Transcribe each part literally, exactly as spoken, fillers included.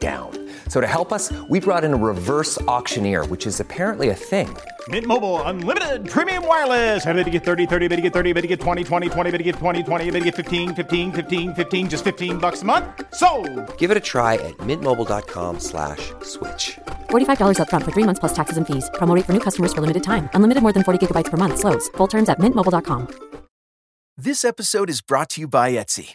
down. So to help us, we brought in a reverse auctioneer, which is apparently a thing. Mint Mobile Unlimited Premium Wireless. How to get thirty, thirty, how to get thirty, how to get twenty, twenty, twenty, how to get twenty, twenty, how to get fifteen, fifteen, fifteen, fifteen, just fifteen bucks a month? Sold! Give it a try at mintmobile.com slash switch. forty-five dollars up front for three months plus taxes and fees. Promo rate for new customers for limited time. Unlimited more than forty gigabytes per month. Slows full terms at mint mobile dot com. This episode is brought to you by Etsy.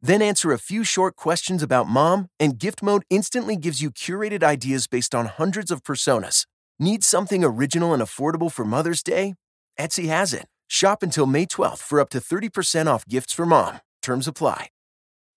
Then answer a few short questions about mom, and Gift Mode instantly gives you curated ideas based on hundreds of personas. Need something original and affordable for Mother's Day? Etsy has it. Shop until May twelfth for up to thirty percent off gifts for mom. Terms apply.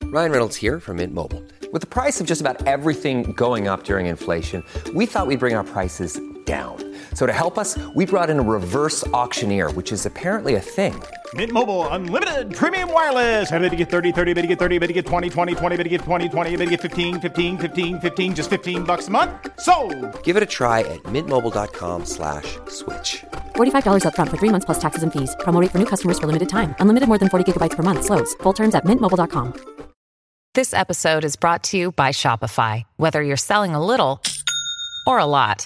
Ryan Reynolds here from Mint Mobile. With the price of just about everything going up during inflation, we thought we'd bring our prices down. So to help us, we brought in a reverse auctioneer, which is apparently a thing. Mint Mobile Unlimited Premium Wireless. How to get thirty, thirty, how to get thirty, how to get twenty, twenty, twenty, how to get twenty, twenty, how to get fifteen, fifteen, fifteen, fifteen, just fifteen bucks a month? Sold! Give it a try at mintmobile.com slash switch. forty-five dollars up front for three months plus taxes and fees. Promo rate for new customers for limited time. Unlimited more than forty gigabytes per month. Slows full terms at mint mobile dot com. This episode is brought to you by Shopify. Whether you're selling a little or a lot,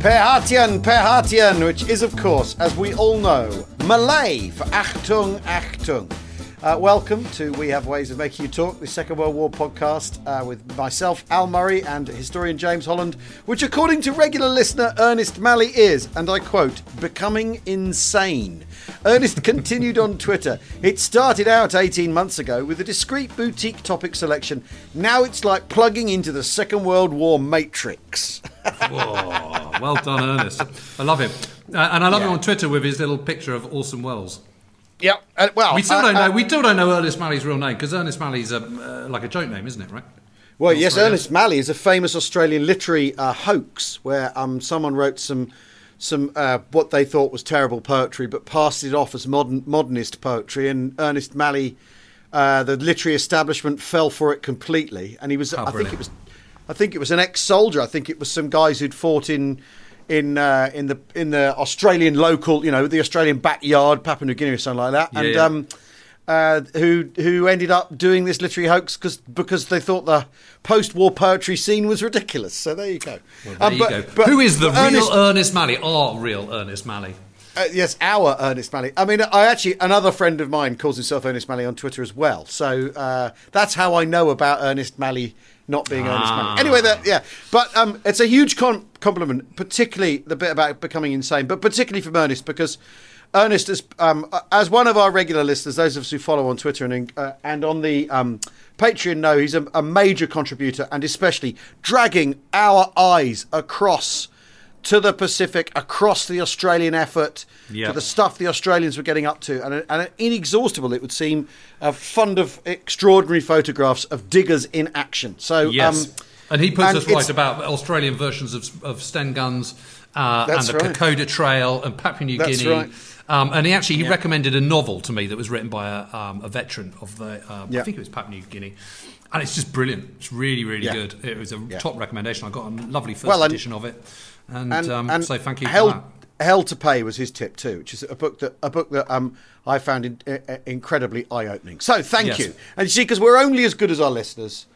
Perhatian, Perhatian, which is, of course, as we all know, Malay for Achtung, Achtung. Uh, welcome to We Have Ways of Making You Talk, the Second World War podcast uh, with myself, Al Murray, and historian James Holland, which, according to regular listener Ernest Malley, is, and I quote, becoming insane. Ernest continued on Twitter. It started out eighteen months ago with a discreet boutique topic selection. Now it's like plugging into the Second World War matrix. Whoa, well done, Ernest. I love him. Uh, and I love yeah. him on Twitter with his little picture of Orson Welles. Yeah, uh, well... We still don't uh, know uh, We still don't know Ernest Malley's real name, because Ernest Malley's a, uh, like a joke name, isn't it, right? Well, Not yes, Ernest else. Malley is a famous Australian literary uh, hoax, where um, someone wrote some... some uh, what they thought was terrible poetry, but passed it off as modern modernist poetry, and Ernest Malley, uh, the literary establishment, fell for it completely. And he was, oh, I brilliant. think it was, I think it was an ex-soldier. I think it was some guys who'd fought in, in uh, in the in the Australian local, you know, the Australian backyard, Papua New Guinea or something like that, yeah, and yeah. Um, uh, who who ended up doing this literary hoax because because they thought the post-war poetry scene was ridiculous. So there you go. Well, there um, but, you go. But who is the Ernest, real Ernest Malley? Our real Ernest Malley. Uh, yes, our Ernest Malley. I mean, I actually, another friend of mine calls himself Ernest Malley on Twitter as well. So uh, that's how I know about Ernest Malley not being ah. Ernest Malley. Anyway, that, yeah. But um, it's a huge com- compliment, particularly the bit about becoming insane, but particularly from Ernest, because Ernest, as, um, as one of our regular listeners, those of us who follow on Twitter and uh, and on the um, Patreon know, he's a, a major contributor, and especially dragging our eyes across to the Pacific, across the Australian effort, yep. to the stuff the Australians were getting up to, and, a, and an inexhaustible, it would seem, a fund of extraordinary photographs of diggers in action. So yes. um, And he puts and us right about Australian versions of, of Sten Guns uh, and the right. Kokoda Trail and Papua New that's Guinea. Right. Um, and he actually he yeah. recommended a novel to me that was written by a, um, a veteran of the, uh, yeah. I think it was Papua New Guinea. And it's just brilliant. It's really, really yeah. good. It was a yeah. top recommendation. I got a lovely first well, and, edition of it. And, and, um, and so thank you hell, for that. Hell to Pay was his tip too, which is a book that a book that um, I found in, uh, incredibly eye-opening. So thank yes. you. And you see, because we're only as good as our listeners.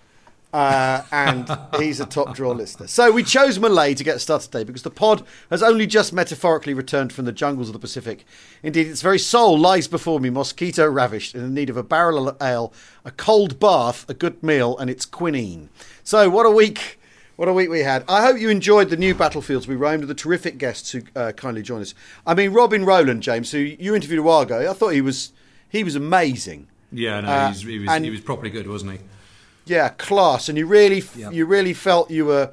Uh, and he's a top draw listener. So we chose Malay to get started today because the pod has only just metaphorically returned from the jungles of the Pacific. Indeed, its very soul lies before me, mosquito ravished, and in need of a barrel of ale, a cold bath, a good meal, and its quinine. So what a week. What a week we had. I hope you enjoyed the new battlefields we roamed with the terrific guests who uh, kindly joined us. I mean, Robin Rowland, James, who you interviewed a while ago. I thought he was he was amazing. Yeah, no, uh, he, was, he, was, and, he was properly good, wasn't he? Yeah, class, and you really, yep. you really felt you were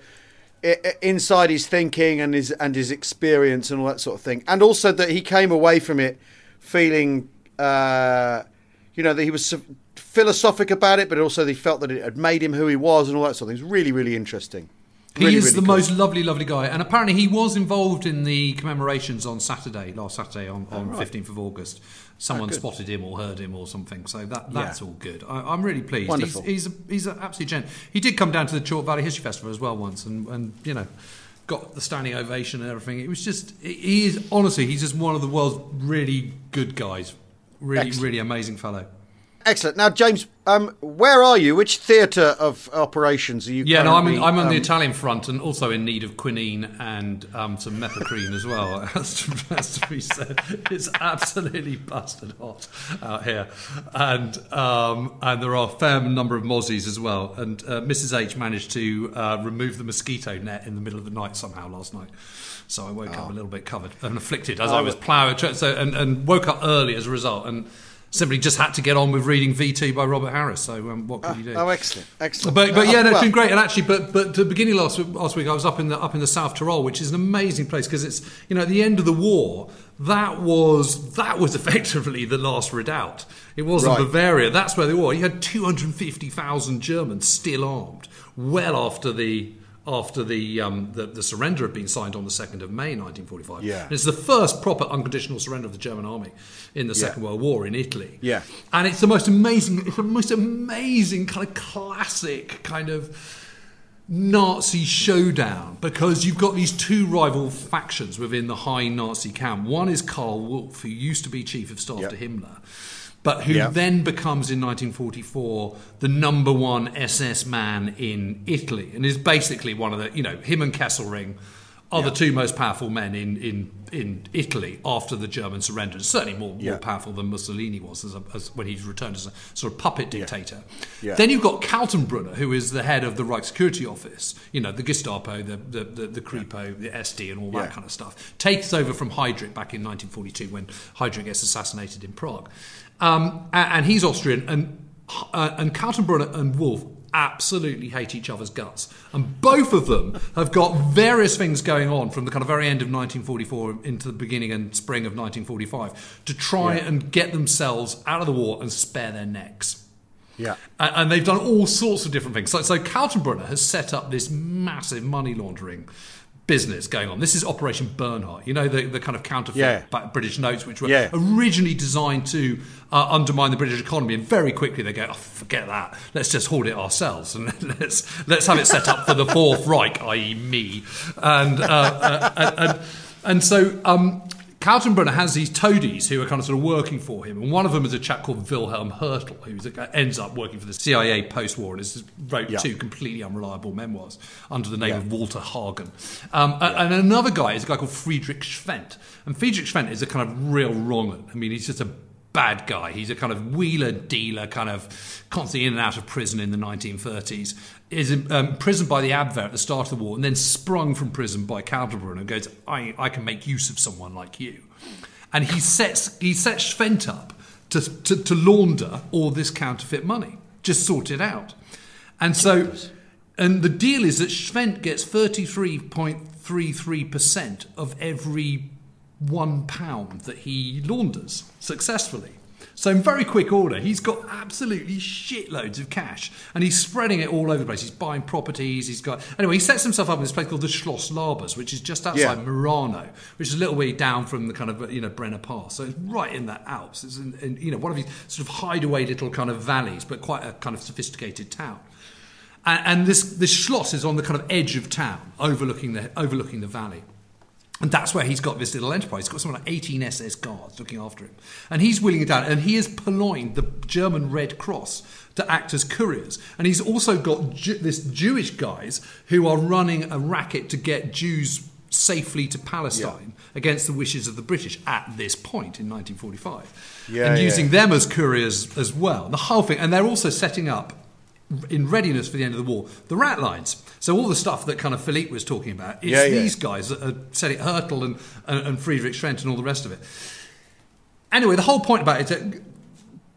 inside his thinking and his and his experience and all that sort of thing, and also that he came away from it feeling, uh, you know, that he was philosophic about it, but also that he felt that it had made him who he was and all that sort of thing. It was really, really interesting. He really, is really the cool. most lovely, lovely guy, and apparently he was involved in the commemorations on Saturday, last Saturday on, on oh, right. fifteenth of August. Someone oh, spotted him or heard him or something, so that that's yeah. all good. I, I'm really pleased. Wonderful. He's he's, a, he's an absolute gent. He did come down to the Chalk Valley History Festival as well once, and, and you know, got the standing ovation and everything. It was just he is honestly he's just one of the world's really good guys, really Excellent. really amazing fellow. Excellent. Now, James, um, where are you? Which theatre of operations are you? Yeah, no, I'm in, I'm on um, the Italian front, and also in need of quinine and um, some methoquinone as well. As to, as to be said, it's absolutely bastard hot out here, and um, and there are a fair number of mozzies as well. And uh, Missus H managed to uh, remove the mosquito net in the middle of the night somehow last night, so I woke oh. up a little bit covered and afflicted as oh. I was ploughing, so and, and woke up early as a result and. Simply just had to get on with reading V two by Robert Harris. So um, what could uh, you do? Oh, excellent, excellent. But, but yeah, no, it's been great. And actually, but but the beginning last last week, I was up in the up in the South Tyrol, which is an amazing place because it's you know at the end of the war, that was that was effectively the last redoubt. It wasn't right. Bavaria. That's where they were. You had two hundred fifty thousand Germans still armed, well after the. After the, um, the the surrender had been signed on the second of May nineteen forty-five. Yeah. And it's the first proper unconditional surrender of the German army in the yeah. Second World War in Italy. Yeah. And it's the most amazing, it's the most amazing kind of classic kind of Nazi showdown because you've got these two rival factions within the high Nazi camp. One is Karl Wolff, who used to be chief of staff yep. to Himmler, but who yeah. then becomes, in nineteen forty-four, the number one S S man in Italy and is basically one of the, you know, him and Kesselring are yeah. the two most powerful men in, in, in Italy after the German surrender. And certainly more, yeah. more powerful than Mussolini was as a, as when he returned as a sort of puppet dictator. Yeah. Yeah. Then you've got Kaltenbrunner, who is the head of the Reich Security Office, you know, the Gestapo, the the, the, the Kripo, the S D and all that yeah. kind of stuff, takes over from Heydrich back in nineteen forty-two when Heydrich gets assassinated in Prague. Um, and he's Austrian, and uh, and Kaltenbrunner and Wolff absolutely hate each other's guts. And both of them have got various things going on from the kind of very end of nineteen forty-four into the beginning and spring of nineteen forty-five to try yeah. and get themselves out of the war and spare their necks. Yeah. And, and they've done all sorts of different things. So, so Kaltenbrunner has set up this massive money laundering business going on. This is Operation Bernhardt, you know, the, the kind of counterfeit yeah. British notes, which were yeah. originally designed to uh, undermine the British economy. And very quickly they go, oh, forget that. Let's just hoard it ourselves. And let's let's have it set up for the Fourth Reich, that is me. And uh, uh, and, and, and so um, Kaltenbrunner has these toadies who are kind of sort of working for him. And one of them is a chap called Wilhelm Hertel, who ends up working for the C I A post-war and has wrote yeah. two completely unreliable memoirs under the name yeah. of Walter Hagen. Um, yeah. And another guy is a guy called Friedrich Schwend. And Friedrich Schwend is a kind of real wrong-un. I mean, he's just a bad guy. He's a kind of wheeler-dealer, kind of constantly in and out of prison in the nineteen thirties. Is imprisoned by the Abwehr at the start of the war and then sprung from prison by Kaltenbrunner and goes, I, I can make use of someone like you. And he sets he sets Schwend up to, to, to launder all this counterfeit money. Just sort it out. And so, and the deal is that Schwend gets thirty-three point three three percent of every one pound that he launders successfully. So in very quick order, he's got absolutely shitloads of cash and he's spreading it all over the place. He's buying properties. He's got... Anyway, he sets himself up in this place called the Schloss Labers, which is just outside yeah. Murano, which is a little way down from the kind of, you know, Brenner Pass. So it's right in the Alps. It's in, in, you know, one of these sort of hideaway little kind of valleys, but quite a kind of sophisticated town. And, and this, this Schloss is on the kind of edge of town, overlooking the overlooking the valley. And that's where he's got this little enterprise. He's got something like eighteen S S guards looking after him. And he's wheeling it down. And he has purloined the German Red Cross to act as couriers. And he's also got Ju- this Jewish guys who are running a racket to get Jews safely to Palestine yeah. against the wishes of the British at this point in nineteen forty-five. Yeah, and using yeah. them as couriers as well. The whole thing. And they're also setting up, in readiness for the end of the war, the rat lines. So all the stuff that kind of Philippe was talking about, it's yeah, yeah. these guys that are setting Hertel and, and, and Friedrich Schwend and all the rest of it. Anyway, the whole point about it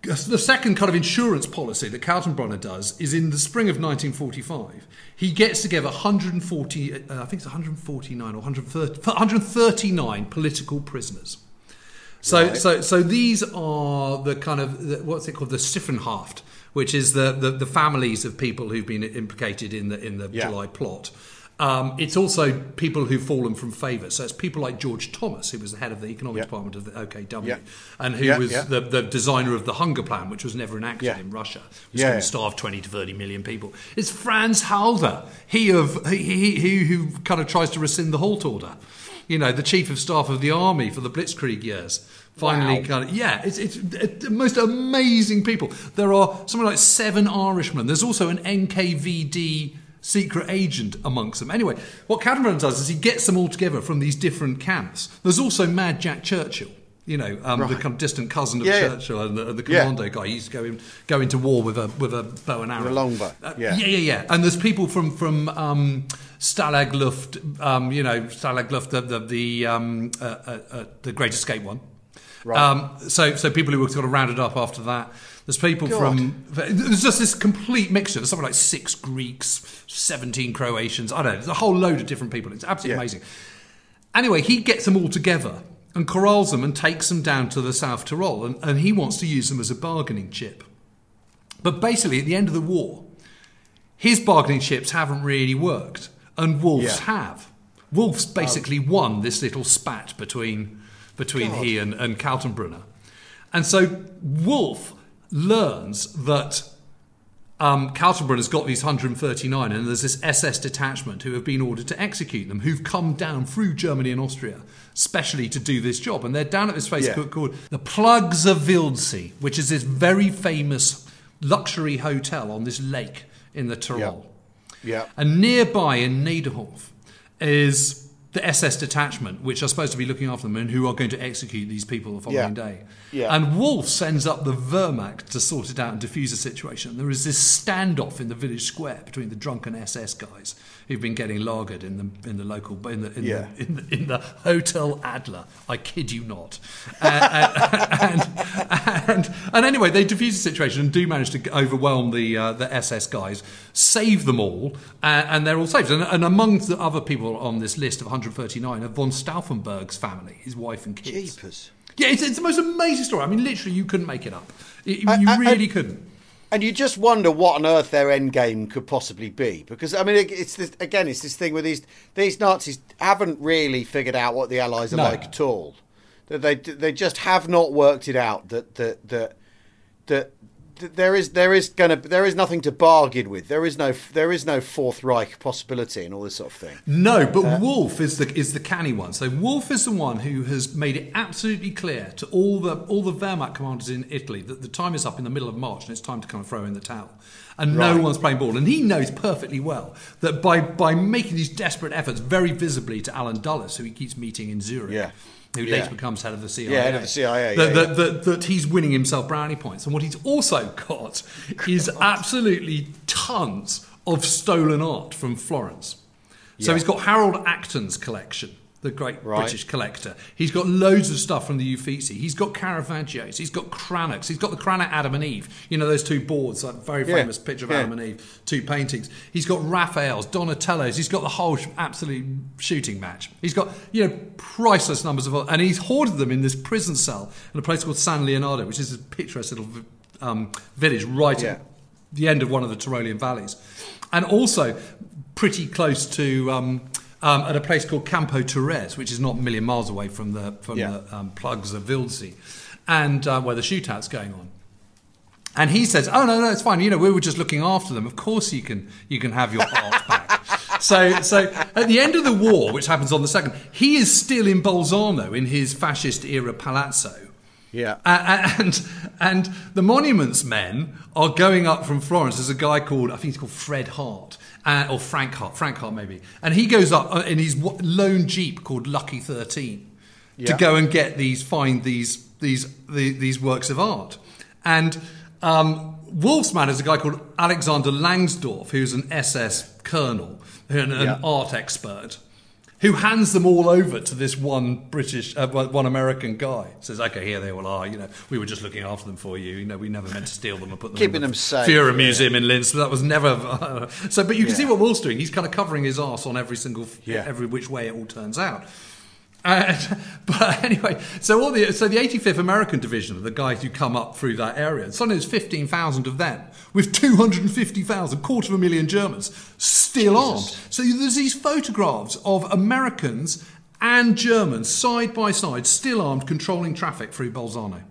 is that the second kind of insurance policy that Kaltenbrunner does is in the spring of nineteen forty-five. He gets together one hundred forty, uh, I think it's one hundred forty-nine or one hundred thirty, one hundred thirty-nine political prisoners. So, right. so, so these are the kind of, the, what's it called, the Stiffenhaft, which is the, the, the families of people who've been implicated in the in the yeah. July plot. Um, it's also people who've fallen from favour. So it's people like George Thomas, who was the head of the economic yeah. department of the O K W, yeah. and who yeah, was yeah. the, the designer of the hunger plan, which was never enacted yeah. in Russia. It was yeah, going to yeah. starve twenty to thirty million people. It's Franz Halder, he of he, he who kind of tries to rescind the Halt Order. You know, the chief of staff of the army for the Blitzkrieg years. Finally, wow. kind of, yeah, it's, it's it's most amazing people. There are something like seven Irishmen. There's also an N K V D secret agent amongst them. Anyway, what Kaltenbrunner does is he gets them all together from these different camps. There's also Mad Jack Churchill, you know, um, right. the kind of distant cousin of yeah, Churchill yeah. and the, the commando yeah. guy. He used to go, in, go into war with a with a bow and arrow. With a longbow. Uh, yeah. yeah, yeah, yeah. And there's people from from. Um, Stalag Luft, um, you know, Stalag Luft, the the the, um, uh, uh, uh, the Great Escape one. Right. Um, so so people who were sort of rounded up after that. There's people God. from. There's just this complete mixture. There's something like six Greeks, seventeen Croatians. I don't know. There's a whole load of different people. It's absolutely yeah. amazing. Anyway, he gets them all together and corrals them and takes them down to the South Tyrol, and, and he wants to use them as a bargaining chip. But basically, at the end of the war, his bargaining chips haven't really worked. And Wolff's yeah. have. Wolff's basically um, won this little spat between between God. he and, and Kaltenbrunner. And so Wolff learns that um, Kaltenbrunner's got these one hundred thirty-nine and there's this S S detachment who have been ordered to execute them, who've come down through Germany and Austria, specially to do this job. And they're down at this place yeah. called the Pragser Wildsee, which is this very famous luxury hotel on this lake in the Tyrol. Yeah. Yeah. And nearby in Niederhof is the S S detachment, which are supposed to be looking after them and who are going to execute these people the following yeah. day. Yeah. And Wolff sends up the Wehrmacht to sort it out and defuse the situation. There is this standoff in the village square between the drunken S S guys who've been getting lagered in the in the local in the in, yeah. the, in, the, in the Hotel Adler. I kid you not. Uh, and, and, and and anyway, they defuse the situation and do manage to overwhelm the uh, the S S guys, save them all, uh, and they're all saved. And, and among the other people on this list of one hundred thirty-nine are von Stauffenberg's family, his wife and kids. Jeepers. Yeah, it's, it's the most amazing story. I mean, literally, you couldn't make it up. You, I, you I, really I, couldn't. And you just wonder what on earth their end game could possibly be. Because, I mean, it's this, again, it's this thing where these these Nazis haven't really figured out what the Allies are no. like at all. They they just have not worked it out that that that that, that there is there is going to there is nothing to bargain with. There is no there is no Fourth Reich possibility and all this sort of thing. No, but uh, Wolff is the is the canny one. So Wolff is the one who has made it absolutely clear to all the all the Wehrmacht commanders in Italy that the time is up in the middle of March and it's time to kind of throw in the towel. And right. no one's playing ball. And he knows perfectly well that by by making these desperate efforts very visibly to Alan Dulles, who he keeps meeting in Zurich. Yeah. Who yeah. later becomes head of the C I A. Yeah, head of the C I A. That, yeah, that, yeah. That, that he's winning himself brownie points. And what he's also got is absolutely tons of stolen art from Florence. Yeah. So he's got Harold Acton's collection the great right. British collector. He's got loads of stuff from the Uffizi. He's got Caravaggio's. He's got Cranach's. He's got the Cranach Adam and Eve. You know, those two boards, that very yeah. famous picture of yeah. Adam and Eve, two paintings. He's got Raphael's, Donatello's. He's got the whole sh- absolute shooting match. He's got, you know, priceless numbers of... And he's hoarded them in this prison cell in a place called San Leonardo, which is a picturesque little um, village right yeah. at the end of one of the Tyrolean valleys. And also pretty close to... Um, Um, at a place called Campo Torres, which is not a million miles away from the from yeah. the um, Pragser Wildsee, and uh, where the shootout's going on. And he says, "Oh no, no, it's fine. You know, we were just looking after them. Of course, you can you can have your art back." so, so at the end of the war, which happens on the second, he is still in Bolzano in his fascist era palazzo. Yeah, uh, and and the monuments men are going up from Florence. There's a guy called I think he's called Fred Hart. Uh, or Frank Hart, Frank Hart maybe. And he goes up in his lone Jeep called Lucky thirteen yeah. to go and get these, find these these these, these works of art. And um, Wolff's man is a guy called Alexander Langsdorff, who's an S S colonel, an, an yeah. art expert, who hands them all over to this one British, uh, one American guy. Says, okay, here they all are. You know, we were just looking after them for you. You know, we never meant to steal them or put them keeping in the them safe. Führer Museum yeah. in Linz. That was never. Uh, so, but you can yeah. see what Wolff's doing. He's kind of covering his arse on every single, yeah. every which way it all turns out. And, but anyway, so all the so the eighty-fifth American Division, the guys who come up through that area, suddenly there's fifteen thousand of them with two hundred fifty thousand, quarter of a million Germans still Jesus. armed. So there's these photographs of Americans and Germans side by side, still armed, controlling traffic through Bolzano.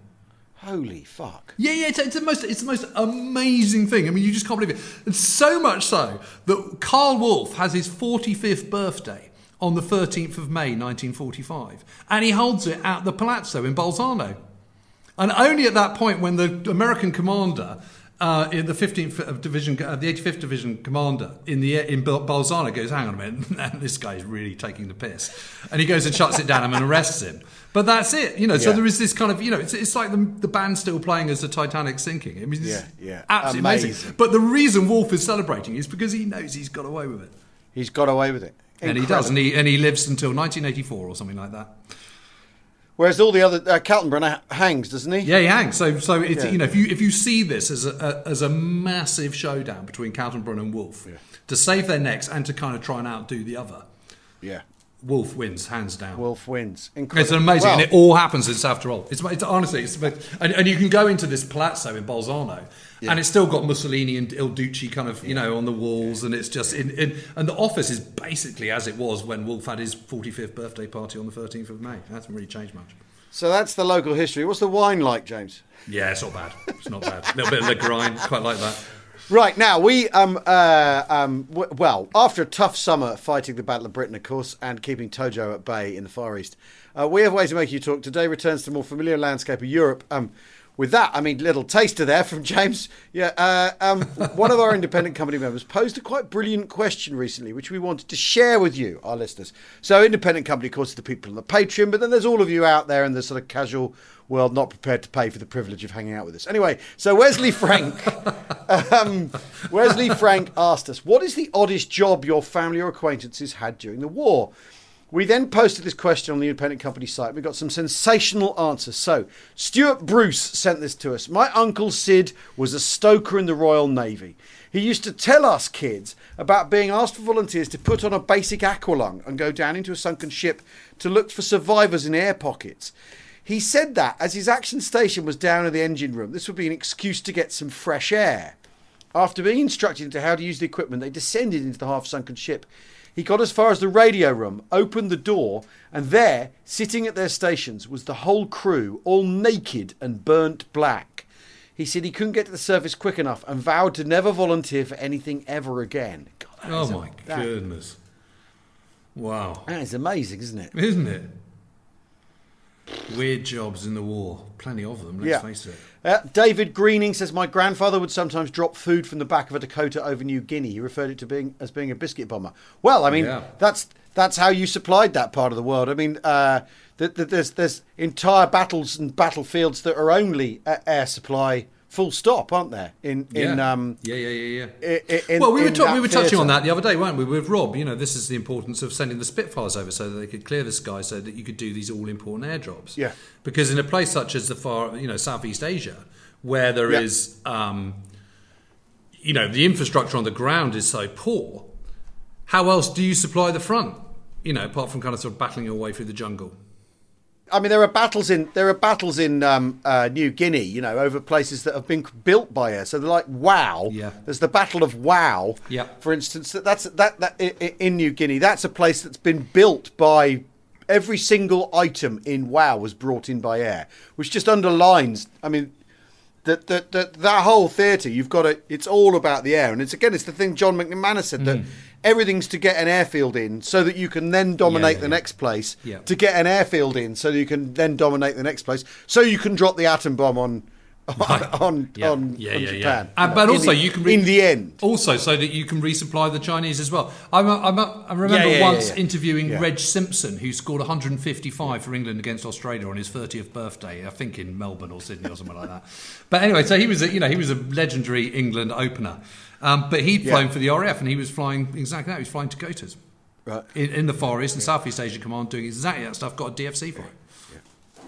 Holy fuck! Yeah, yeah, it's, it's the most it's the most amazing thing. I mean, you just can't believe it. It's so much so that Karl Wolff has his forty-fifth birthday on the thirteenth of May, nineteen forty-five. And he holds it at the Palazzo in Bolzano. And only at that point when the American commander, uh, in the fifteenth Division, uh, the eighty-fifth Division commander in the in Bolzano goes, hang on a minute, this guy's really taking the piss. And he goes and shuts it down and arrests him. But that's it, you know, yeah. so there is this kind of, you know, it's, it's like the, the band still playing as the Titanic sinking. I mean, it's yeah, yeah. absolutely amazing. amazing. But the reason Wolff is celebrating is because he knows he's got away with it. He's got away with it. Incredible. And he does, and he, and he lives until nineteen eighty-four or something like that. Whereas all the other uh, Kaltenbrunner hangs, doesn't he? Yeah, he hangs. So, so it's, yeah. you know, if you if you see this as a, a as a massive showdown between Kaltenbrunner and Wolff yeah. to save their necks and to kind of try and outdo the other, yeah, Wolff wins hands down. Wolff wins. Incredible. It's amazing, well, and it all happens in South Tyrol. It's, it's honestly, it's and, and you can go into this palazzo in Bolzano. Yeah. And it's still got Mussolini and Il Duce kind of, you know, on the walls. And it's just, in, in, and the office is basically as it was when Wolff had his forty-fifth birthday party on the thirteenth of May. It hasn't really changed much. So that's the local history. What's the wine like, James? Yeah, it's not bad. It's not bad. A little bit of the grind. Quite like that. Right, now, we, um, uh, um, w- well, after a tough summer fighting the Battle of Britain, of course, and keeping Tojo at bay in the Far East, uh, We Have Ways of Making You Talk today returns to the more familiar landscape of Europe. Um, With that, I mean, little taster there from James. Yeah, uh, um, one of our independent company members posed a quite brilliant question recently, which we wanted to share with you, our listeners. So independent company, of course, the people on the Patreon, but then there's all of you out there in the sort of casual world not prepared to pay for the privilege of hanging out with us. Anyway, so Wesley Frank, um, Wesley Frank asked us, what is the oddest job your family or acquaintances had during the war? We then posted this question on the independent company site. We got some sensational answers. So, Stuart Bruce sent this to us. My uncle Sid was a stoker in the Royal Navy. He used to tell us kids about being asked for volunteers to put on a basic aqualung and go down into a sunken ship to look for survivors in air pockets. He said that as his action station was down in the engine room, this would be an excuse to get some fresh air. After being instructed into how to use the equipment, they descended into the half-sunken ship. He got as far as the radio room, opened the door, and there, sitting at their stations, was the whole crew, all naked and burnt black. He said he couldn't get to the surface quick enough and vowed to never volunteer for anything ever again. God, oh, my that, goodness. Wow. That is amazing, isn't it? Isn't it? Weird jobs in the war. Plenty of them, let's yeah. face it. Uh, David Greening says, my grandfather would sometimes drop food from the back of a Dakota over New Guinea. He referred it to being as being a biscuit bomber. Well, I mean, yeah. that's that's how you supplied that part of the world. I mean, uh, the, the, there's, there's entire battles and battlefields that are only uh, air supply full stop, aren't there? In in yeah. um yeah yeah yeah yeah. In, in, well, we were talk- we were touching theater. on that the other day, weren't we? With Rob, you know, this is the importance of sending the Spitfires over so that they could clear the sky, so that you could do these all important airdrops. Yeah. Because in a place such as the far, you know, Southeast Asia, where there yeah. is, um, you know, the infrastructure on the ground is so poor, how else do you supply the front? You know, apart from kind of sort of battling your way through the jungle. I mean, there are battles in there are battles in um, uh, New Guinea, you know, over places that have been built by air. So they're like Wow. Yeah. There's the Battle of Wow. Yeah. For instance, that's that that in New Guinea. That's a place that's been built by every single item in Wow was brought in by air, which just underlines. I mean, that that that, that whole theatre. You've got to. It's all about the air, and it's again, it's the thing John McNamara said mm. that. Everything's to get an airfield in so that you can then dominate yeah, yeah, the yeah. next place, yeah. to get an airfield in so that you can then dominate the next place, so you can drop the atom bomb on on, right. on, yeah. on, yeah, on yeah, Japan. Yeah. Uh, but also the, you can... Re- in the end. Also so that you can resupply the Chinese as well. I'm, I'm, I remember yeah, yeah, once yeah, yeah. interviewing yeah. Reg Simpson, who scored one hundred fifty-five for England against Australia on his thirtieth birthday, I think in Melbourne or Sydney or something like that. But anyway, so he was a, you know, he was a legendary England opener. Um, but he'd flown yeah. for the R A F, and he was flying exactly that. He was flying Takotas right. in, in the Far East and yeah. Southeast Asian Command, doing exactly that stuff. Got a D F C for it. Yeah.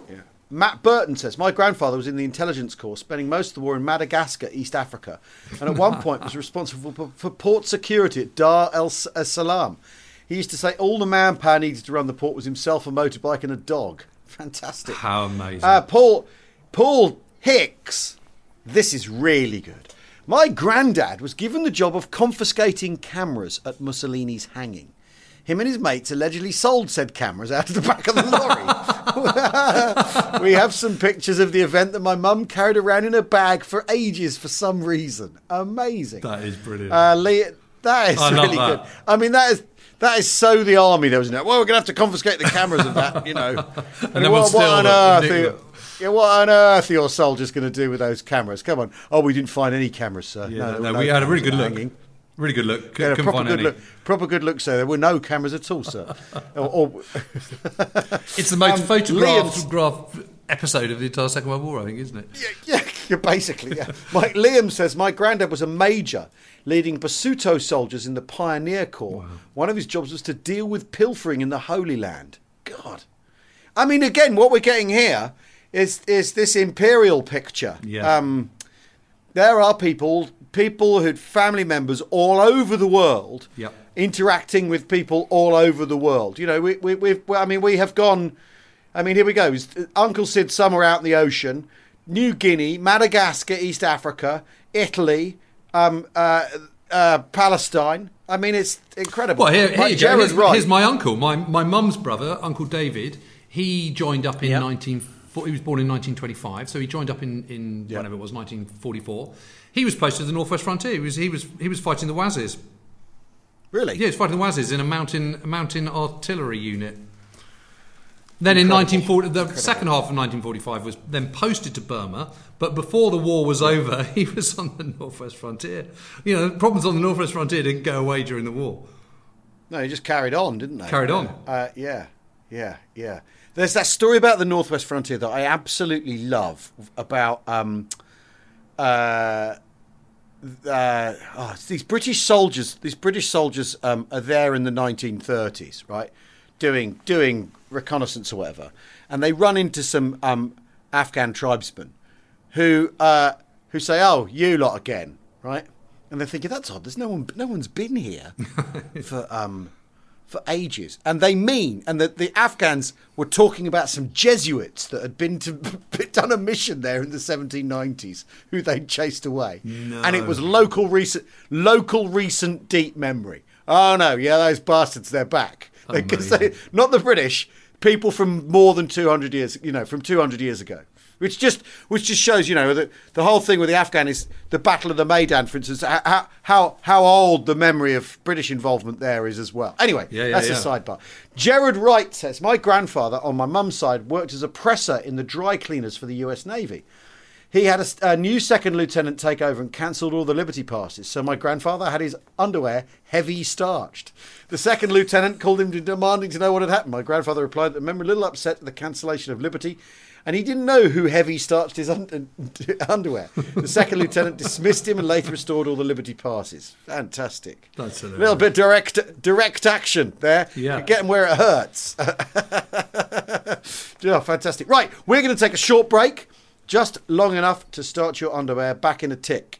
yeah. Matt Burton says, my grandfather was in the intelligence corps, spending most of the war in Madagascar, East Africa, and at one point was responsible for, for port security at Dar es Salaam. He used to say all the manpower needed to run the port was himself, a motorbike, and a dog. Fantastic. How amazing. Uh, Paul, Paul Hicks. This is really good. My granddad was given the job of confiscating cameras at Mussolini's hanging. Him and his mates allegedly sold said cameras out of the back of the lorry. We have some pictures of the event that my mum carried around in her bag for ages for some reason. Amazing. That is brilliant. Uh, Lee, that is I really that. good. I mean, that is... That is so the army, there was no. Well, we're going to have to confiscate the cameras of that, you know. and and then what, we'll what on earth? Are, yeah, what on earth are your soldiers going to do with those cameras? Come on! Oh, we didn't find any cameras, sir. Yeah, no, no, no, we no had a really good look. Hanging. Really good look. Couldn't yeah, proper find good any. look. Proper good look, sir. There were no cameras at all, sir. or, or it's the most um, photographed episode of the entire Second World War, I think, isn't it? Yeah, yeah basically. Yeah. Mike Liam says my granddad was a major, leading Basuto soldiers in the Pioneer Corps. Wow. One of his jobs was to deal with pilfering in the Holy Land. God. I mean, again, what we're getting here is is this imperial picture. Yeah. Um, there are people, people who'd family members all over the world, yep. interacting with people all over the world. You know, we, we, we've, I mean, we have gone, I mean, here we go. Uncle Sid somewhere out in the ocean, New Guinea, Madagascar, East Africa, Italy, Um, uh, uh, Palestine. I mean, it's incredible. Well, here, here like, you go. Here's, right. here's my uncle, my my mum's brother, Uncle David. He joined up in yep. nineteen. He was born in nineteen twenty-five, so he joined up in, in yep. whenever it was nineteen forty-four. He was posted to the Northwest Frontier. He was he was he was fighting the Wazis. Really? Yeah, he was fighting the Wazis in a mountain a mountain artillery unit. Then Incredible. in nineteen forty, the Incredible. second half of nineteen forty-five was then posted to Burma, but before the war was over, he was on the Northwest Frontier. You know, the problems on the Northwest Frontier didn't go away during the war. No, they just carried on, didn't they? Carried on. Uh, yeah, yeah, yeah. There's that story about the Northwest Frontier that I absolutely love about um, uh, uh, oh, it's these British soldiers. These British soldiers um, are there in the nineteen thirties, right? Doing doing reconnaissance or whatever, and they run into some um, Afghan tribesmen who uh, who say, "Oh, you lot again, right?" And they're thinking, "That's odd. There's no one. No one's been here for um, for ages." And they mean, and the, the Afghans were talking about some Jesuits that had been to done a mission there in the seventeen nineties, who they chased away, no. and it was local recent local recent deep memory. Oh no, yeah, those bastards, they're back. Because they, not the British, people from more than two hundred years, you know, from two hundred years ago, which just which just shows, you know, that the whole thing with the Afghan is the Battle of the Maidan, for instance, how how, how old the memory of British involvement there is as well. Anyway, yeah, yeah, that's yeah. a sidebar. Gerard Wright says, my grandfather on my mum's side worked as a presser in the dry cleaners for the U S Navy. He had a, a new second lieutenant take over and cancelled all the liberty passes, so my grandfather had his underwear heavy starched. The second lieutenant called him demanding to know what had happened. My grandfather replied that the men were a little upset at the cancellation of liberty and he didn't know who heavy starched his un- underwear. The second lieutenant dismissed him and later restored all the Liberty passes. Fantastic. That's a little bit direct direct action there. Yeah. Get them where it hurts. Yeah, fantastic. Right, we're going to take a short break, just long enough to starch your underwear back in a tick.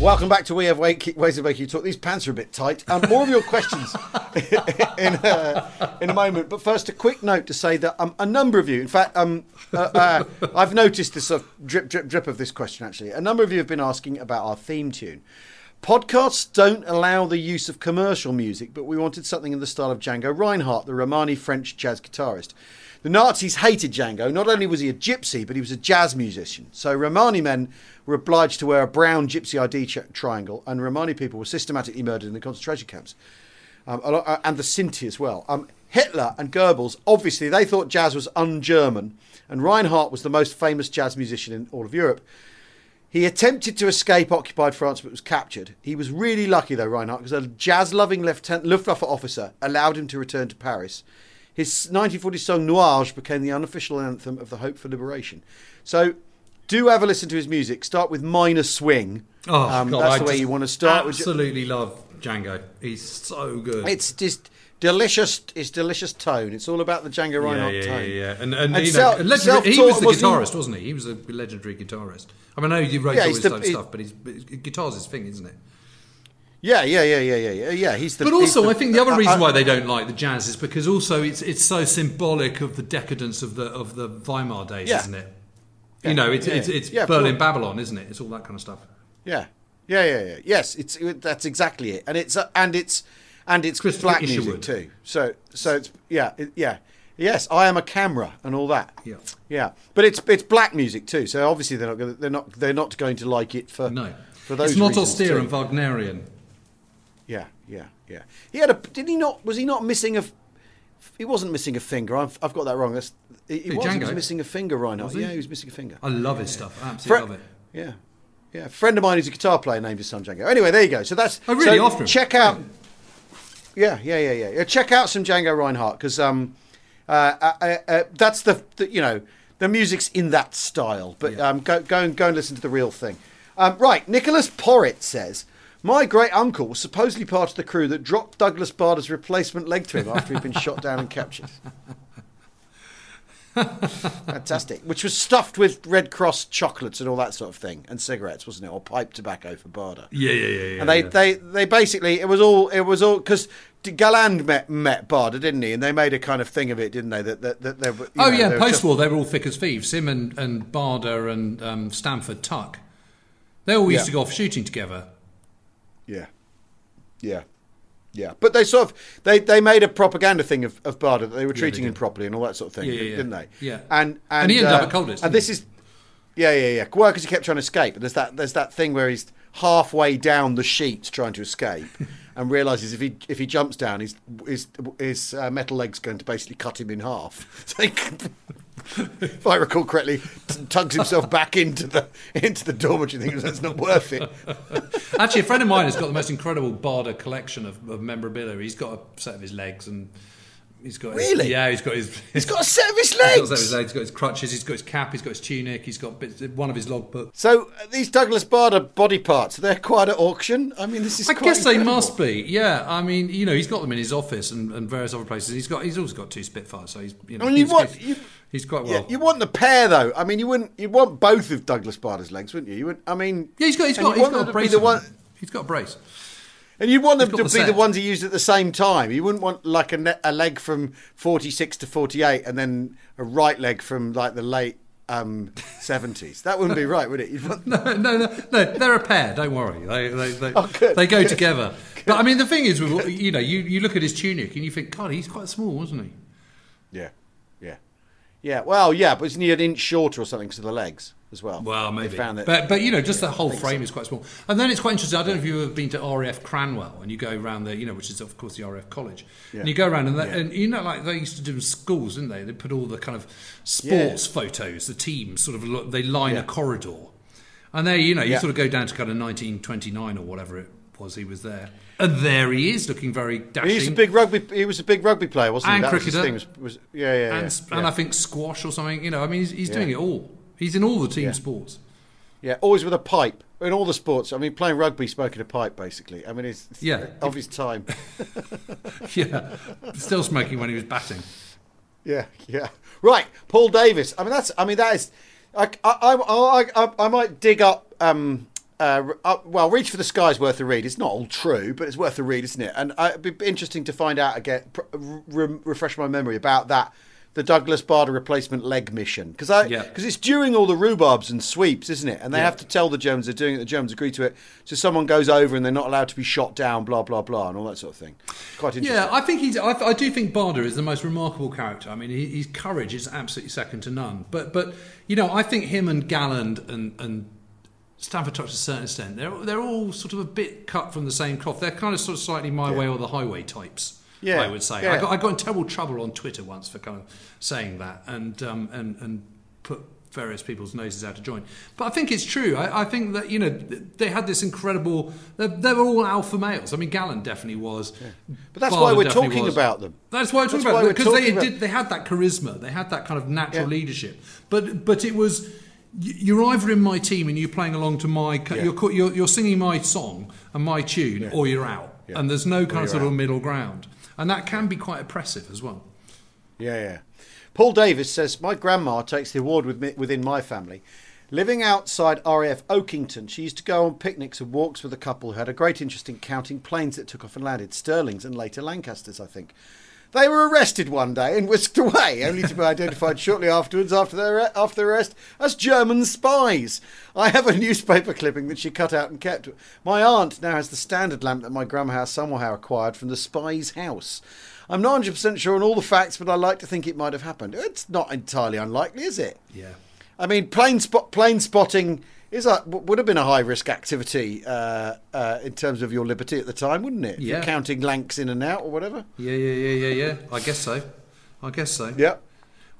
Welcome back to We Have Ways of Making You Talk. These pants are a bit tight. Um, more of your questions in uh, in a moment. But first, a quick note to say that um, a number of you, in fact, um, uh, uh, I've noticed this sort of drip, drip, drip of this question, actually. A number of you have been asking about our theme tune. Podcasts don't allow the use of commercial music, but we wanted something in the style of Django Reinhardt, the Romani French jazz guitarist. The Nazis hated Django. Not only was he a gypsy, but he was a jazz musician. So Romani men were obliged to wear a brown gypsy I D tri- triangle, and Romani people were systematically murdered in the concentration camps, um, and the Sinti as well. Um, Hitler and Goebbels, obviously, they thought jazz was un-German, and Reinhardt was the most famous jazz musician in all of Europe. He attempted to escape occupied France, but was captured. He was really lucky, though, Reinhardt, because a jazz-loving Lieutenant Luftwaffe officer allowed him to return to Paris. His nineteen forty song Nuage became the unofficial anthem of the Hope for Liberation. So do have a listen to his music. Start with Minor Swing. Oh, um, God, that's the I way you want to start. Absolutely love Django. He's so good. It's just delicious. It's delicious tone. It's all about the Django Reinhardt yeah, yeah, tone. Yeah, yeah, yeah. And, and, and you self, know, legendary, he was the wasn't guitarist, he? wasn't he? He was a legendary guitarist. I mean, I know he wrote yeah, all his the, own he, stuff, but his guitar's his thing, isn't it? Yeah, yeah, yeah, yeah, yeah, yeah. He's the. But also, the, I think the other reason uh, uh, why they don't like the jazz is because also it's it's so symbolic of the decadence of the of the Weimar days, yeah. isn't it? Yeah. You know, it's yeah. it's, it's yeah, Berlin Babylon, isn't it? It's all that kind of stuff. Yeah, yeah, yeah, yeah. Yes, it's it, that's exactly it, and it's uh, and it's and it's black Isherwood. Music too. So so it's yeah it, yeah. Yes, I am a camera and all that. Yeah, yeah. But it's it's black music too. So obviously they're not gonna, they're not they're not going to like it for no for those. It's not austere too. And Wagnerian. Yeah, yeah, yeah. He had a. Did he not? Was he not missing a? He wasn't missing a finger. I've, I've got that wrong. That's. He, he was missing a finger, Reinhardt. Yeah, he was missing a finger. I love yeah, his yeah. stuff. I absolutely For, love it. Yeah, Yeah, a friend of mine who's a guitar player named his son Django. Anyway, there you go. So that's oh, really so often. Check out. Yeah, yeah, yeah, yeah. yeah. Check out some Django Reinhardt because um, uh, uh, uh, that's the, the you know the music's in that style. But yeah. um, go go and go and listen to the real thing. Um, right, Nicholas Porritt says. My great uncle was supposedly part of the crew that dropped Douglas Bader's replacement leg to him after he'd been shot down and captured. Fantastic. Which was stuffed with Red Cross chocolates and all that sort of thing, and cigarettes, wasn't it? Or pipe tobacco for Bader. Yeah, yeah, yeah. yeah and they, yeah. they, they basically it was all it was all because Galland met met Bader, didn't he? And they made a kind of thing of it, didn't they? That that, that they were. Oh know, yeah, post-war just... they were all thick as thieves. Him and and Bader and um, Stamford Tuck. They all used yeah. to go off shooting together. Yeah, yeah, yeah. But they sort of they, they made a propaganda thing of, of Bader that they were treating yeah, they him properly and all that sort of thing, yeah, yeah, yeah. didn't they? Yeah. And and, and he ended uh, up at Colditz. And this he? is, yeah, yeah, yeah. Well, because he kept trying to escape. And there's that there's that thing where he's halfway down the sheet trying to escape, and realizes if he if he jumps down, his his his uh, metal leg's going to basically cut him in half. So he, if I recall correctly, tugs himself back into the into the dormitory thing. That's not worth it. Actually, a friend of mine has got the most incredible Bader collection of, of memorabilia. He's got a set of his legs, and he's got his, really, yeah, he's got his. He's got a set of his legs. He's got a set of his legs. He's got his crutches. He's got his cap. He's got his tunic. He's got bits, one of his logbooks. So uh, these Douglas Bader body parts—they're quite at auction. I mean, this is. I quite guess incredible. They must be. Yeah, I mean, you know, he's got them in his office and, and various other places. He's got—he's also got two Spitfires. So he's. You know, I mean, he's you want. You, He's quite well. Yeah, you want the pair, though. I mean, you wouldn't. You'd want both of Douglas Bader's legs, wouldn't you? You would. I mean, yeah, he's got. He's got. He's got a brace. One... He's got a brace. And you'd want them to the be set. The ones he used at the same time. You wouldn't want like a, ne- a leg from forty-six to forty-eight, and then a right leg from like the late um, seventies. That wouldn't be right, would it? You'd want... no, no, no, no. They're a pair. Don't worry. They they they, oh, good, they go good, together. Good, but I mean, the thing is, good. you know, you, you look at his tunic and you think, God, he's quite small, wasn't he? Yeah. Yeah, well, yeah, but it's near an inch shorter or something because of the legs as well. Well, maybe. Found that, but, but, you know, just yeah, that whole frame so. is quite small. And then it's quite interesting. I don't yeah. know if you've ever been to R A F Cranwell and you go around there, you know, which is, of course, the R A F College. Yeah. And you go around and, that, yeah. and, you know, like they used to do in schools, didn't they? They put all the kind of sports yeah. photos, the teams, sort of, they line yeah. a corridor. And there, you know, you yeah. sort of go down to kind of nineteen twenty-nine or whatever it was he was there. And there he is, looking very dashing. He was a big rugby. He was a big rugby player, wasn't he? And that cricketer. Was his thing, was, was, yeah, yeah, and, yeah. And I think squash or something. You know, I mean, he's, he's yeah. doing it all. He's in all the team yeah. sports. Yeah, always with a pipe in all the sports. I mean, playing rugby, smoking a pipe, basically. I mean, it's, it's yeah, of his time. yeah, still smoking when he was batting. Yeah, yeah. Right, Paul Davies. I mean, that's. I mean, that is. I I I I, I might dig up. Um, Uh, uh, well, Reach for the Sky's worth a read. It's not all true, but it's worth a read, isn't it? And uh, it'd be interesting to find out again, re- refresh my memory about that, the Douglas Bader replacement leg mission, because I because yeah. it's during all the rhubarbs and sweeps, isn't it? And they yeah. have to tell the Germans they're doing it. The Germans agree to it, so someone goes over and they're not allowed to be shot down, blah blah blah, and all that sort of thing. It's quite interesting. Yeah, I think he's. I, I do think Bader is the most remarkable character. I mean, his courage is absolutely second to none. But but you know, I think him and Galland and and. Stamford Tuck to a certain extent. They're they're all sort of a bit cut from the same cloth. They're kind of sort of slightly my yeah. way or the highway types. Yeah, I would say. Yeah. I got I got in terrible trouble on Twitter once for kind of saying that and um and and put various people's noses out of joint. But I think it's true. I, I think that you know they had this incredible. They, they were all alpha males. I mean, Galland definitely was. Yeah. But that's Bader why we're talking was. about them. That's why we're talking that's about them because they about... did. They had that charisma. They had that kind of natural yeah. leadership. But but it was. You're either in my team and you're playing along to my, yeah. you're, you're you're singing my song and my tune, yeah. or you're out, yeah. and there's no kind of sort out. of middle ground, and that can be quite oppressive as well. Yeah, yeah. Paul Davies says my grandma takes the award with me, within my family. Living outside R A F Oakington, she used to go on picnics and walks with a couple who had a great interest in counting planes that took off and landed, Stirlings and later Lancasters, I think. They were arrested one day and whisked away, only to be identified shortly afterwards after their after their arrest as German spies. I have a newspaper clipping that she cut out and kept. My aunt now has the standard lamp that my grandma somehow acquired from the spy's house. I'm not one hundred percent sure on all the facts, but I like to think it might have happened. It's not entirely unlikely, is it? Yeah. I mean, plane spot plane spotting is a, would have been a high risk activity uh, uh, in terms of your liberty at the time, wouldn't it? Yeah. You're counting lanks in and out or whatever. Yeah, yeah, yeah, yeah, yeah. I guess so. I guess so. Yeah.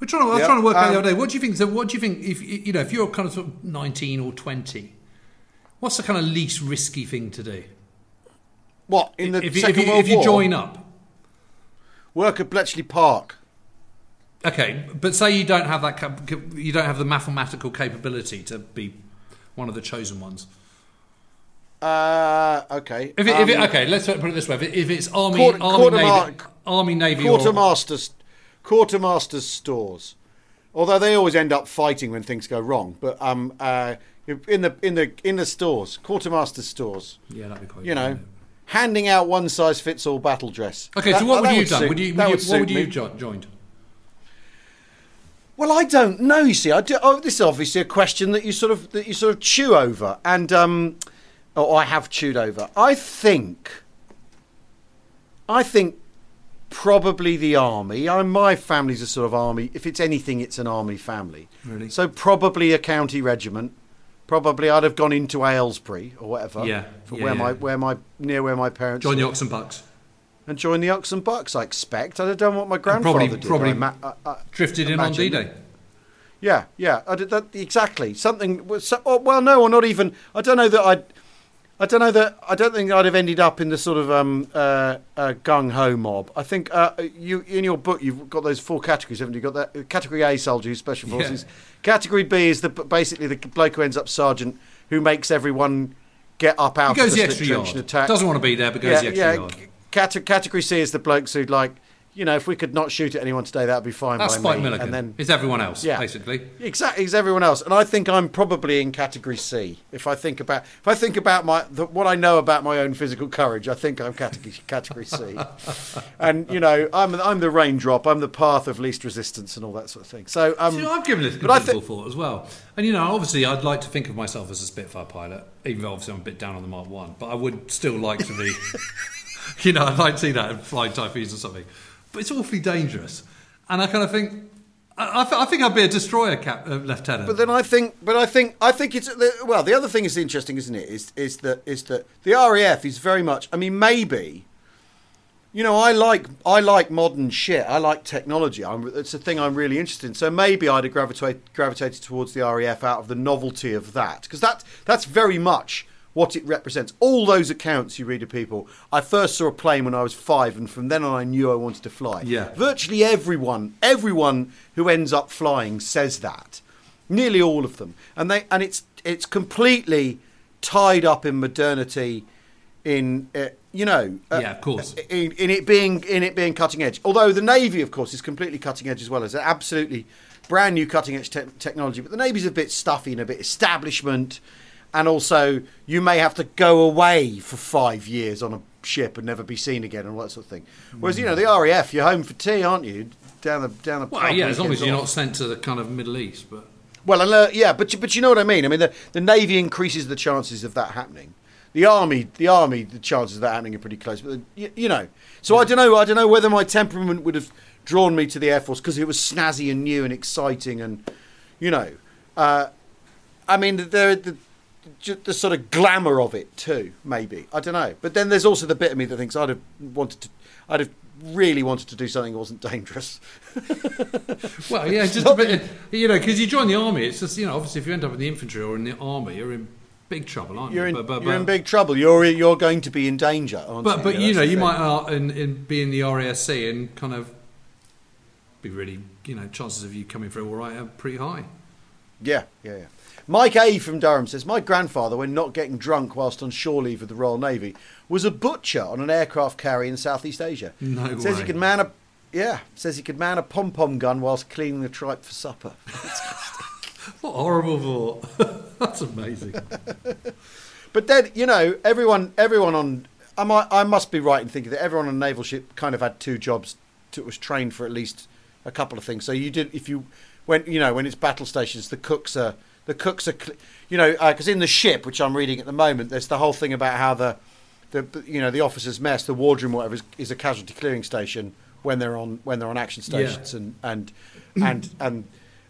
We're trying. To, I was yeah. trying to work um, out the other day. What do you think? So, what do you think? If you know, if you're kind of, sort of nineteen or twenty, What's the kind of least risky thing to do? What, in the if, Second if, World if you, War? If you join up? Work at Bletchley Park. Okay, but say you don't have that, you don't have the mathematical capability to be one of the chosen ones. Uh, okay. If it, um, if it, okay, let's put it this way: if it's army, quarter, army, quarter navy, mar- army, navy, quartermasters, quartermasters stores. Although they always end up fighting when things go wrong, but um, uh, in the in the in the stores, quartermasters stores. Yeah, that'd be quite. You know, handing out one size fits all battle dress. Okay, that, so what would you have done? Would you? Would you would what would you have jo- joined? Well, I don't know. You see, I do. Oh, this is obviously a question that you sort of that you sort of chew over, and um, or I have chewed over. I think, I think, probably the army. I mean, my family's a sort of army. If it's anything, it's an army family. Really? So probably a county regiment. Probably I'd have gone into Aylesbury or whatever. Yeah. From yeah, where yeah. my where my near where my parents. Join the Ox and Bucks. And join the Ox and Bucks, I expect. I'd have done what my grandfather probably, did. Probably ma- I, I, drifted I in on D-Day. Yeah, yeah, I did that, exactly. Something. Well, no, or not even. I don't know that I'd. I don't know that. I don't think I'd have ended up in the sort of um, uh, uh, gung-ho mob. I think uh, you in your book you've got those four categories, haven't you? You've got that category A soldier who's special forces. Yeah. Category B is the basically the bloke who ends up sergeant who makes everyone get up out of the trench and attack. Doesn't want to be there, but goes yeah, the extra yeah, yard. G- Category C is the blokes who'd like, you know, if we could not shoot at anyone today, that would be fine. That's by Spike me. Milligan. And then, it's everyone else, yeah, basically. Exactly, it's everyone else. And I think I'm probably in category C. If I think about, if I think about my the, what I know about my own physical courage, I think I'm category category C. And you know, I'm I'm the raindrop. I'm the path of least resistance and all that sort of thing. So, um, so you know, I've given it a considerable th- thought as well. And you know, obviously, I'd like to think of myself as a Spitfire pilot, even though obviously I'm a bit down on the Mark One, but I would still like to be. You know, I'd like to see that in flying Typhoons or something. But it's awfully dangerous. And I kind of think, I, I, th- I think I'd be a destroyer cap, uh, lieutenant. But then I think, but I think, I think it's, well, the other thing is interesting, isn't it? Is, is that, is that the R A F is very much, I mean, maybe, you know, I like, I like modern shit. I like technology. I'm, it's a thing I'm really interested in. So maybe I'd have gravitate, gravitated towards the R A F out of the novelty of that. Because that, that's very much what it represents. All those accounts you read of people, I first saw a plane when I was five, and from then on I knew I wanted to fly. Yeah. Virtually everyone, everyone who ends up flying says that. Nearly all of them. And they and it's it's completely tied up in modernity, in uh, you know, uh, yeah, of course. In, in it being in it being cutting edge. Although the Navy, of course, is completely cutting edge as well. It's absolutely brand new cutting edge te- technology, but the Navy's a bit stuffy and a bit establishment. And also, you may have to go away for five years on a ship and never be seen again, and all that sort of thing. Whereas, you know, the R A F, you're home for tea, aren't you? Down the down the. Well, yeah, as long as you're not sent to the kind of Middle East, but. Well, uh, yeah, but but you know what I mean. I mean, the, the Navy increases the chances of that happening. The army, the army, the chances of that happening are pretty close. But you, you know, so I don't know. I don't know whether my temperament would have drawn me to the Air Force because it was snazzy and new and exciting, and you know, uh, I mean, there. The, Just the sort of glamour of it too, maybe. I don't know. But then there's also the bit of me that thinks I'd have wanted to, I'd have really wanted to do something that wasn't dangerous. Well, yeah, just a bit, you know, because you join the army, it's just, you know, obviously if you end up in the infantry or in the army, you're in big trouble, aren't you're you? In, but, but, you're but, in big trouble. You're you're going to be in danger, aren't but, you? But, yeah, you know, you thing. might uh, in, in be in the R A S C and kind of be really, you know, chances of you coming through all right are pretty high. Yeah, yeah, yeah. Mike A from Durham says, my grandfather, when not getting drunk whilst on shore leave of the Royal Navy, was a butcher on an aircraft carrier in Southeast Asia. No way. Says he could man a yeah. Says he could man a pom pom gun whilst cleaning the tripe for supper. What horrible thought! That's amazing. But then you know, everyone, everyone on I might, I must be right in thinking that everyone on a naval ship kind of had two jobs. To, was trained for at least a couple of things. So you did if you when you know when it's battle stations, the cooks are. The cooks are, you know, because uh, in the ship, which I'm reading at the moment, there's the whole thing about how the, the you know, the officers' mess, the wardroom, whatever, is, is a casualty clearing station when they're on when they're on action stations, yeah. and, and and and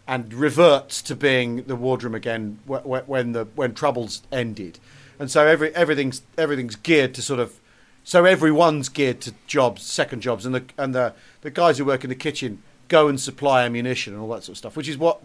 and reverts to being the wardroom again when, when the when trouble's ended, and so every everything's everything's geared to sort of, so everyone's geared to jobs, second jobs, and the and the the guys who work in the kitchen go and supply ammunition and all that sort of stuff, which is what.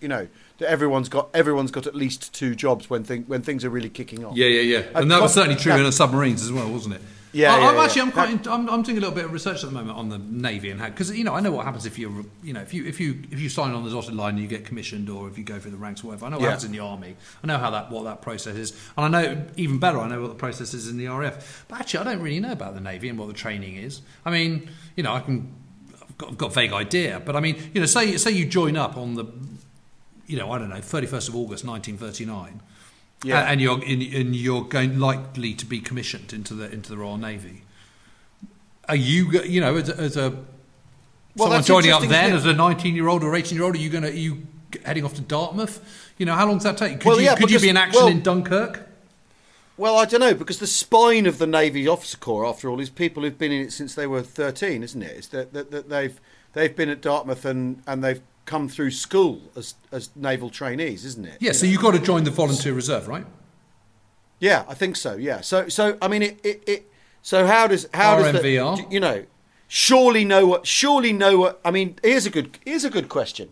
you know, that everyone's got everyone's got at least two jobs when thing, when things are really kicking off. Yeah, yeah, yeah. And, and that was certainly true in the submarines as well, wasn't it? Yeah, I, yeah I'm yeah, actually I'm quite in, I'm, I'm doing a little bit of research at the moment on the Navy and how, because you know I know what happens if you you know if you if you if you sign on the dotted line and you get commissioned, or if you go through the ranks or whatever. I know what yeah. happens in the army. I know how that what that process is, and I know even better I know what the process is in the R A F. But actually I don't really know about the Navy and what the training is. I mean, you know, I can I've got, I've got a vague idea, but I mean, you know, say say you join up on the, you know, I don't know, thirty-first of August nineteen thirty-nine. Yeah. And you're in, and you're going likely to be commissioned into the into the Royal Navy. Are you you know as a, as a well, someone joining up then as a nineteen year old or eighteen year old? Are you going to you heading off to Dartmouth? You know, how long does that take? Could well, you yeah, could because, you be in action well, in Dunkirk? Well, I don't know, because the spine of the Navy Officer Corps, after all, is people who've been in it since they were thirteen, isn't it? It's that, that, that they've they've been at Dartmouth and, and they've come through school as as naval trainees, isn't it? Yeah, so you've got to join the volunteer reserve, right? Yeah, I think so. Yeah, so so I mean, it it, it so how does how R M V R? Does the, you know? Surely no what? Surely no what? I mean, here's a good here's a good question.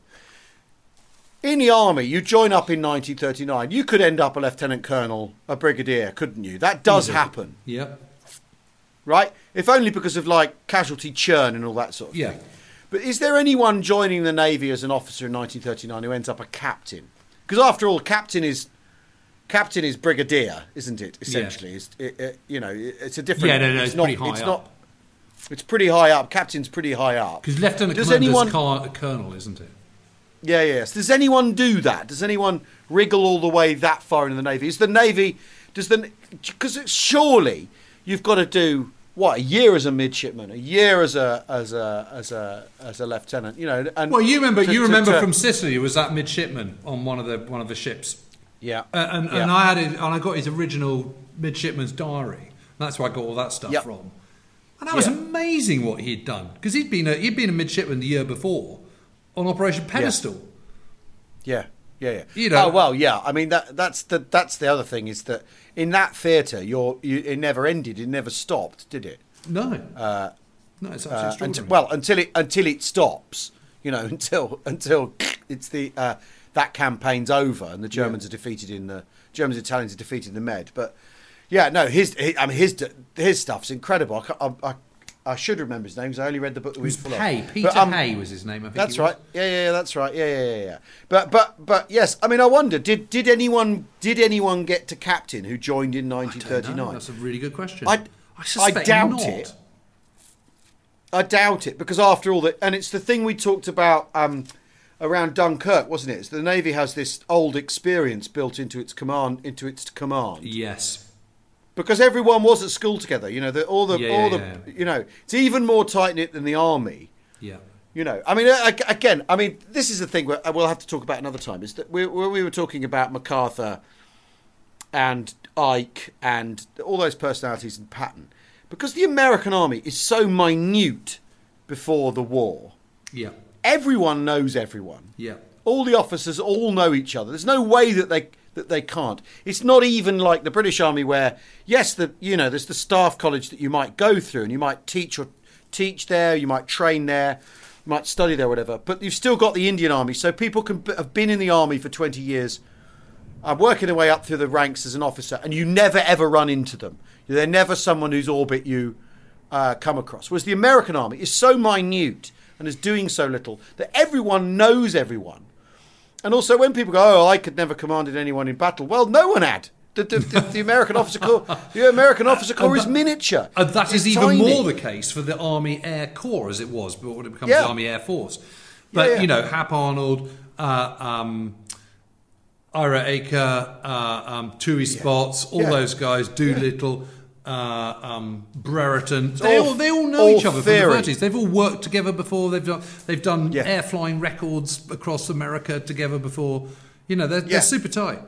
In the army, you join up in nineteen thirty-nine. You could end up a lieutenant colonel, a brigadier, couldn't you? That does mm-hmm. happen. Yeah. Right. If only because of like casualty churn and all that sort of yeah. thing. But is there anyone joining the Navy as an officer in nineteen thirty-nine who ends up a captain? Because after all, captain is captain is brigadier, isn't it? Essentially, yeah. it's, it, it, you know, it, it's a different. Yeah, no, no, it's, it's not, pretty high it's up. Not, it's pretty high up. Captain's pretty high up. Because lieutenant anyone, car, a colonel, isn't it? Yeah, yes. Yeah. So does anyone do that? Does anyone wriggle all the way that far into the Navy? Is the Navy does the because surely you've got to do. What, a year as a midshipman, a year as a as a as a as a lieutenant, you know? And well, you remember, to, you remember to, to, from Sicily was that midshipman on one of the one of the ships. Yeah, uh, and yeah. and I had it, and I got his original midshipman's diary. That's where I got all that stuff yep. from. And that yeah. was amazing what he'd done, because he'd been a, he'd been a midshipman the year before on Operation Pedestal. Yeah, yeah, yeah. yeah. You know, oh well, yeah. I mean that that's the that's the other thing is that. In that theatre, you, it never ended. It never stopped, did it? No, uh, no, it's actually uh, until, well until it until it stops. You know, until until it's the uh, that campaign's over and the Germans yeah. are defeated in the Germans and Italians are defeated in the Med. But yeah, no, his, his I mean his his stuff's incredible. I, I, I should remember his name because I only read the book that was full of. Hay, Peter but, um, Hay was his name. I think that's right. Yeah, yeah, yeah, that's right. Yeah, yeah, yeah, yeah. But, but, but, yes. I mean, I wonder did did anyone did anyone get to captain who joined in nineteen thirty-nine? That's a really good question. I, I, suspect I doubt not. it. I doubt it, because after all that, and it's the thing we talked about um, around Dunkirk, wasn't it? It's the Navy has this old experience built into its command. Into its command. Yes. Because everyone was at school together, you know. The, all the, yeah, all yeah, the, yeah. you know, it's even more tight knit than the army. Yeah, you know. I mean, again, I mean, this is the thing where we'll have to talk about another time. Is that we, we were talking about MacArthur and Ike and all those personalities and Patton, because the American army is so minute before the war. Yeah, everyone knows everyone. Yeah, all the officers all know each other. There's no way that they. That they can't. It's not even like the British Army, where yes, the you know there's the staff college that you might go through and you might teach or teach there, you might train there, you might study there, whatever. But you've still got the Indian Army, so people can have been in the army for twenty years, uh, working their way up through the ranks as an officer, and you never ever run into them. They're never someone whose orbit you uh, come across. Whereas the American Army is so minute and is doing so little that everyone knows everyone. And also, when people go, "Oh, I could never commanded anyone in battle," well, no one had. The, the, the, the American Officer Corps, the American Officer Corps, that, is miniature, and that it's is even tiny. More the case for the Army Air Corps, as it was, but when it becomes yeah. the Army Air Force. But yeah, yeah. you know, Hap Arnold, uh, um, Ira Aker, uh, um, Tui Spots, yeah. all yeah. those guys, Doolittle, yeah. uh, um, Brereton. They all, all they all know all each other theory. From the thirties. They've all worked together before. They've done they've done yeah. air flying records across America together before. You know, they're, yeah. they're super tight.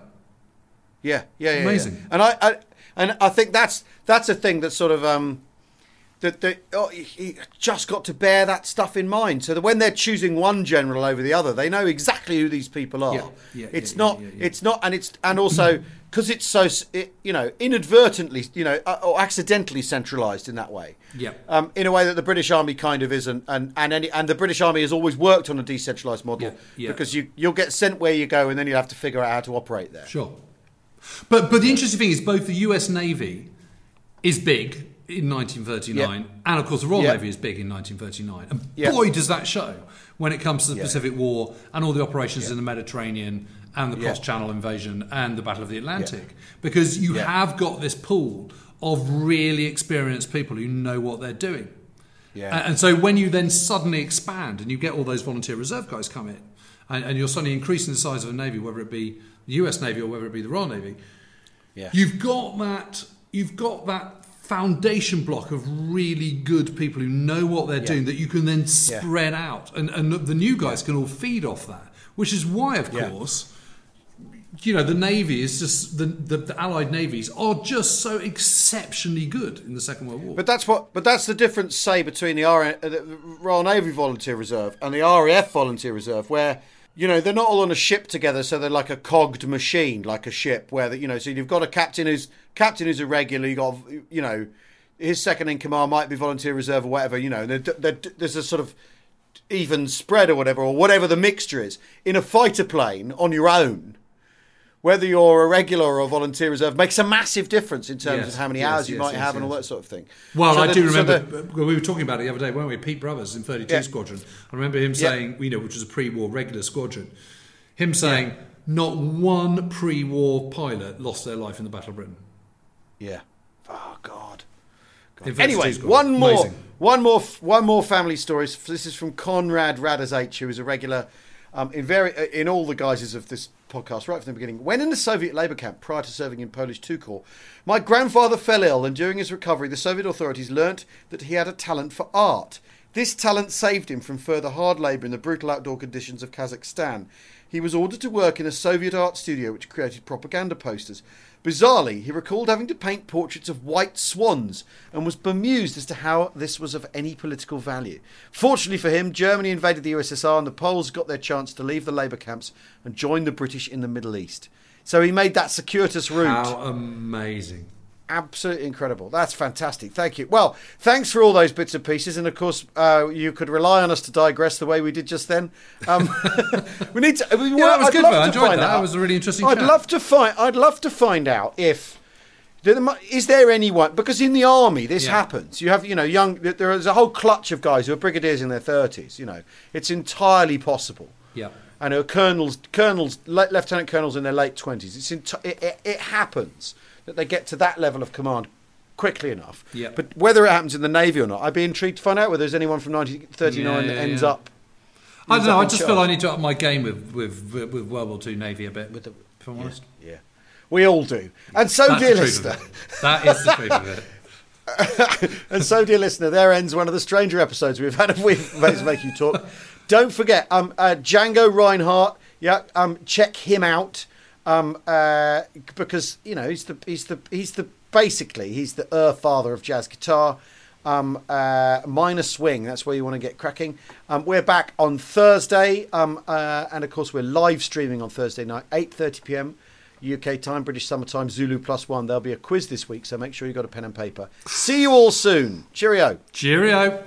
Yeah, yeah, yeah. Amazing. Yeah. And I, I and I think that's that's a thing that sort of um, that they oh, he just got to bear that stuff in mind, so that when they're choosing one general over the other, they know exactly who these people are. Yeah, yeah, it's yeah, not, yeah, yeah, yeah. it's not, and it's and also because it's so it, you know inadvertently, you know, or accidentally centralised in that way. Yeah. Um, in a way that the British Army kind of isn't, and and any, and the British Army has always worked on a decentralised model yeah, yeah. because you you'll get sent where you go, and then you have to figure out how to operate there. Sure. But but the interesting thing is both the U S Navy is big. In nineteen thirty-nine, yep. and of course the Royal yep. Navy is big in nineteen thirty-nine, and yep. boy does that show when it comes to the yep. Pacific War and all the operations yep. in the Mediterranean and the yep. cross-Channel invasion and the Battle of the Atlantic, yep. because you yep. have got this pool of really experienced people who know what they're doing. Yeah. And so when you then suddenly expand and you get all those volunteer reserve guys come in, and, and you're suddenly increasing the size of the Navy, whether it be the U S Navy or whether it be the Royal Navy, yeah. you've got that. You've got that. foundation block of really good people who know what they're yeah. doing that you can then spread yeah. out and, and the new guys yeah. can all feed off that, which is why of yeah. course you know the Navy is just the, the the Allied navies are just so exceptionally good in the Second World War. But that's what but that's the difference, say, between the, R, the Royal Navy Volunteer Reserve and the R A F Volunteer Reserve, where you know, they're not all on a ship together, so they're like a cogged machine, like a ship where, the, you know, so you've got a captain who's captain who's a regular, you've got, you know, his second in command might be volunteer reserve or whatever, you know, they're, they're, there's a sort of even spread or whatever, or whatever the mixture is. In a fighter plane on your own, whether you're a regular or a volunteer reserve makes a massive difference in terms yes, of how many yes, hours you yes, might yes, have yes. and all that sort of thing. Well, so I the, do remember, so the, we were talking about it the other day, weren't we? Pete Brothers in thirty-two yeah. Squadron. I remember him saying, yeah. you know, which was a pre-war regular squadron, him saying yeah. not one pre-war pilot lost their life in the Battle of Britain. Yeah. Oh, God. God. Anyway, one more, Amazing. one more one more family story. This is from Conrad Radazh, who is a regular... Um, in very in all the guises of this podcast, right from the beginning. When in the Soviet labor camp prior to serving in Polish two Corps, my grandfather fell ill, and during his recovery, the Soviet authorities learnt that he had a talent for art. This talent saved him from further hard labor in the brutal outdoor conditions of Kazakhstan. He was ordered to work in a Soviet art studio which created propaganda posters. Bizarrely, he recalled having to paint portraits of white swans and was bemused as to how this was of any political value. Fortunately for him, Germany invaded the U S S R and the Poles got their chance to leave the labour camps and join the British in the Middle East. So he made that circuitous route. How amazing. Absolutely incredible. That's fantastic. Thank you. Well, thanks for all those bits and pieces. And of course, uh, you could rely on us to digress the way we did just then. Um, we need to. We, yeah, well, that was I'd good. Love I enjoyed that. That was a really interesting. I'd chat. love to find. I'd love to find out if is there anyone because in the army this yeah. happens. You have you know young. There is a whole clutch of guys who are brigadiers in their thirties. You know, it's entirely possible. Yeah. And who are colonels, colonels, lieutenant colonels in their late twenties. It's in, it, it, it happens. That they get to that level of command quickly enough. Yep. But whether it happens in the Navy or not, I'd be intrigued to find out whether there's anyone from nineteen thirty-nine yeah, yeah, that ends yeah. up... I don't know, I just charge. feel I need to up my game with with, with World War Two Navy a bit, with the, if I'm yeah, honest. Yeah, we all do. Yeah. And so, That's dear listener... That is the truth of it. And so, dear listener, there ends one of the stranger episodes we've had of We Have Ways of Making You Talk. Don't forget, um, uh, Django Reinhardt, yeah, um, check him out. Um, uh, because you know he's the he's the he's the basically he's the er father of jazz guitar, um, uh, minor swing. That's where you want to get cracking. Um, we're back on Thursday, um, uh, and of course we're live streaming on Thursday night, eight thirty p m. U K time, British summertime, Zulu plus one. There'll be a quiz this week, so make sure you got a pen and paper. See you all soon. Cheerio. Cheerio.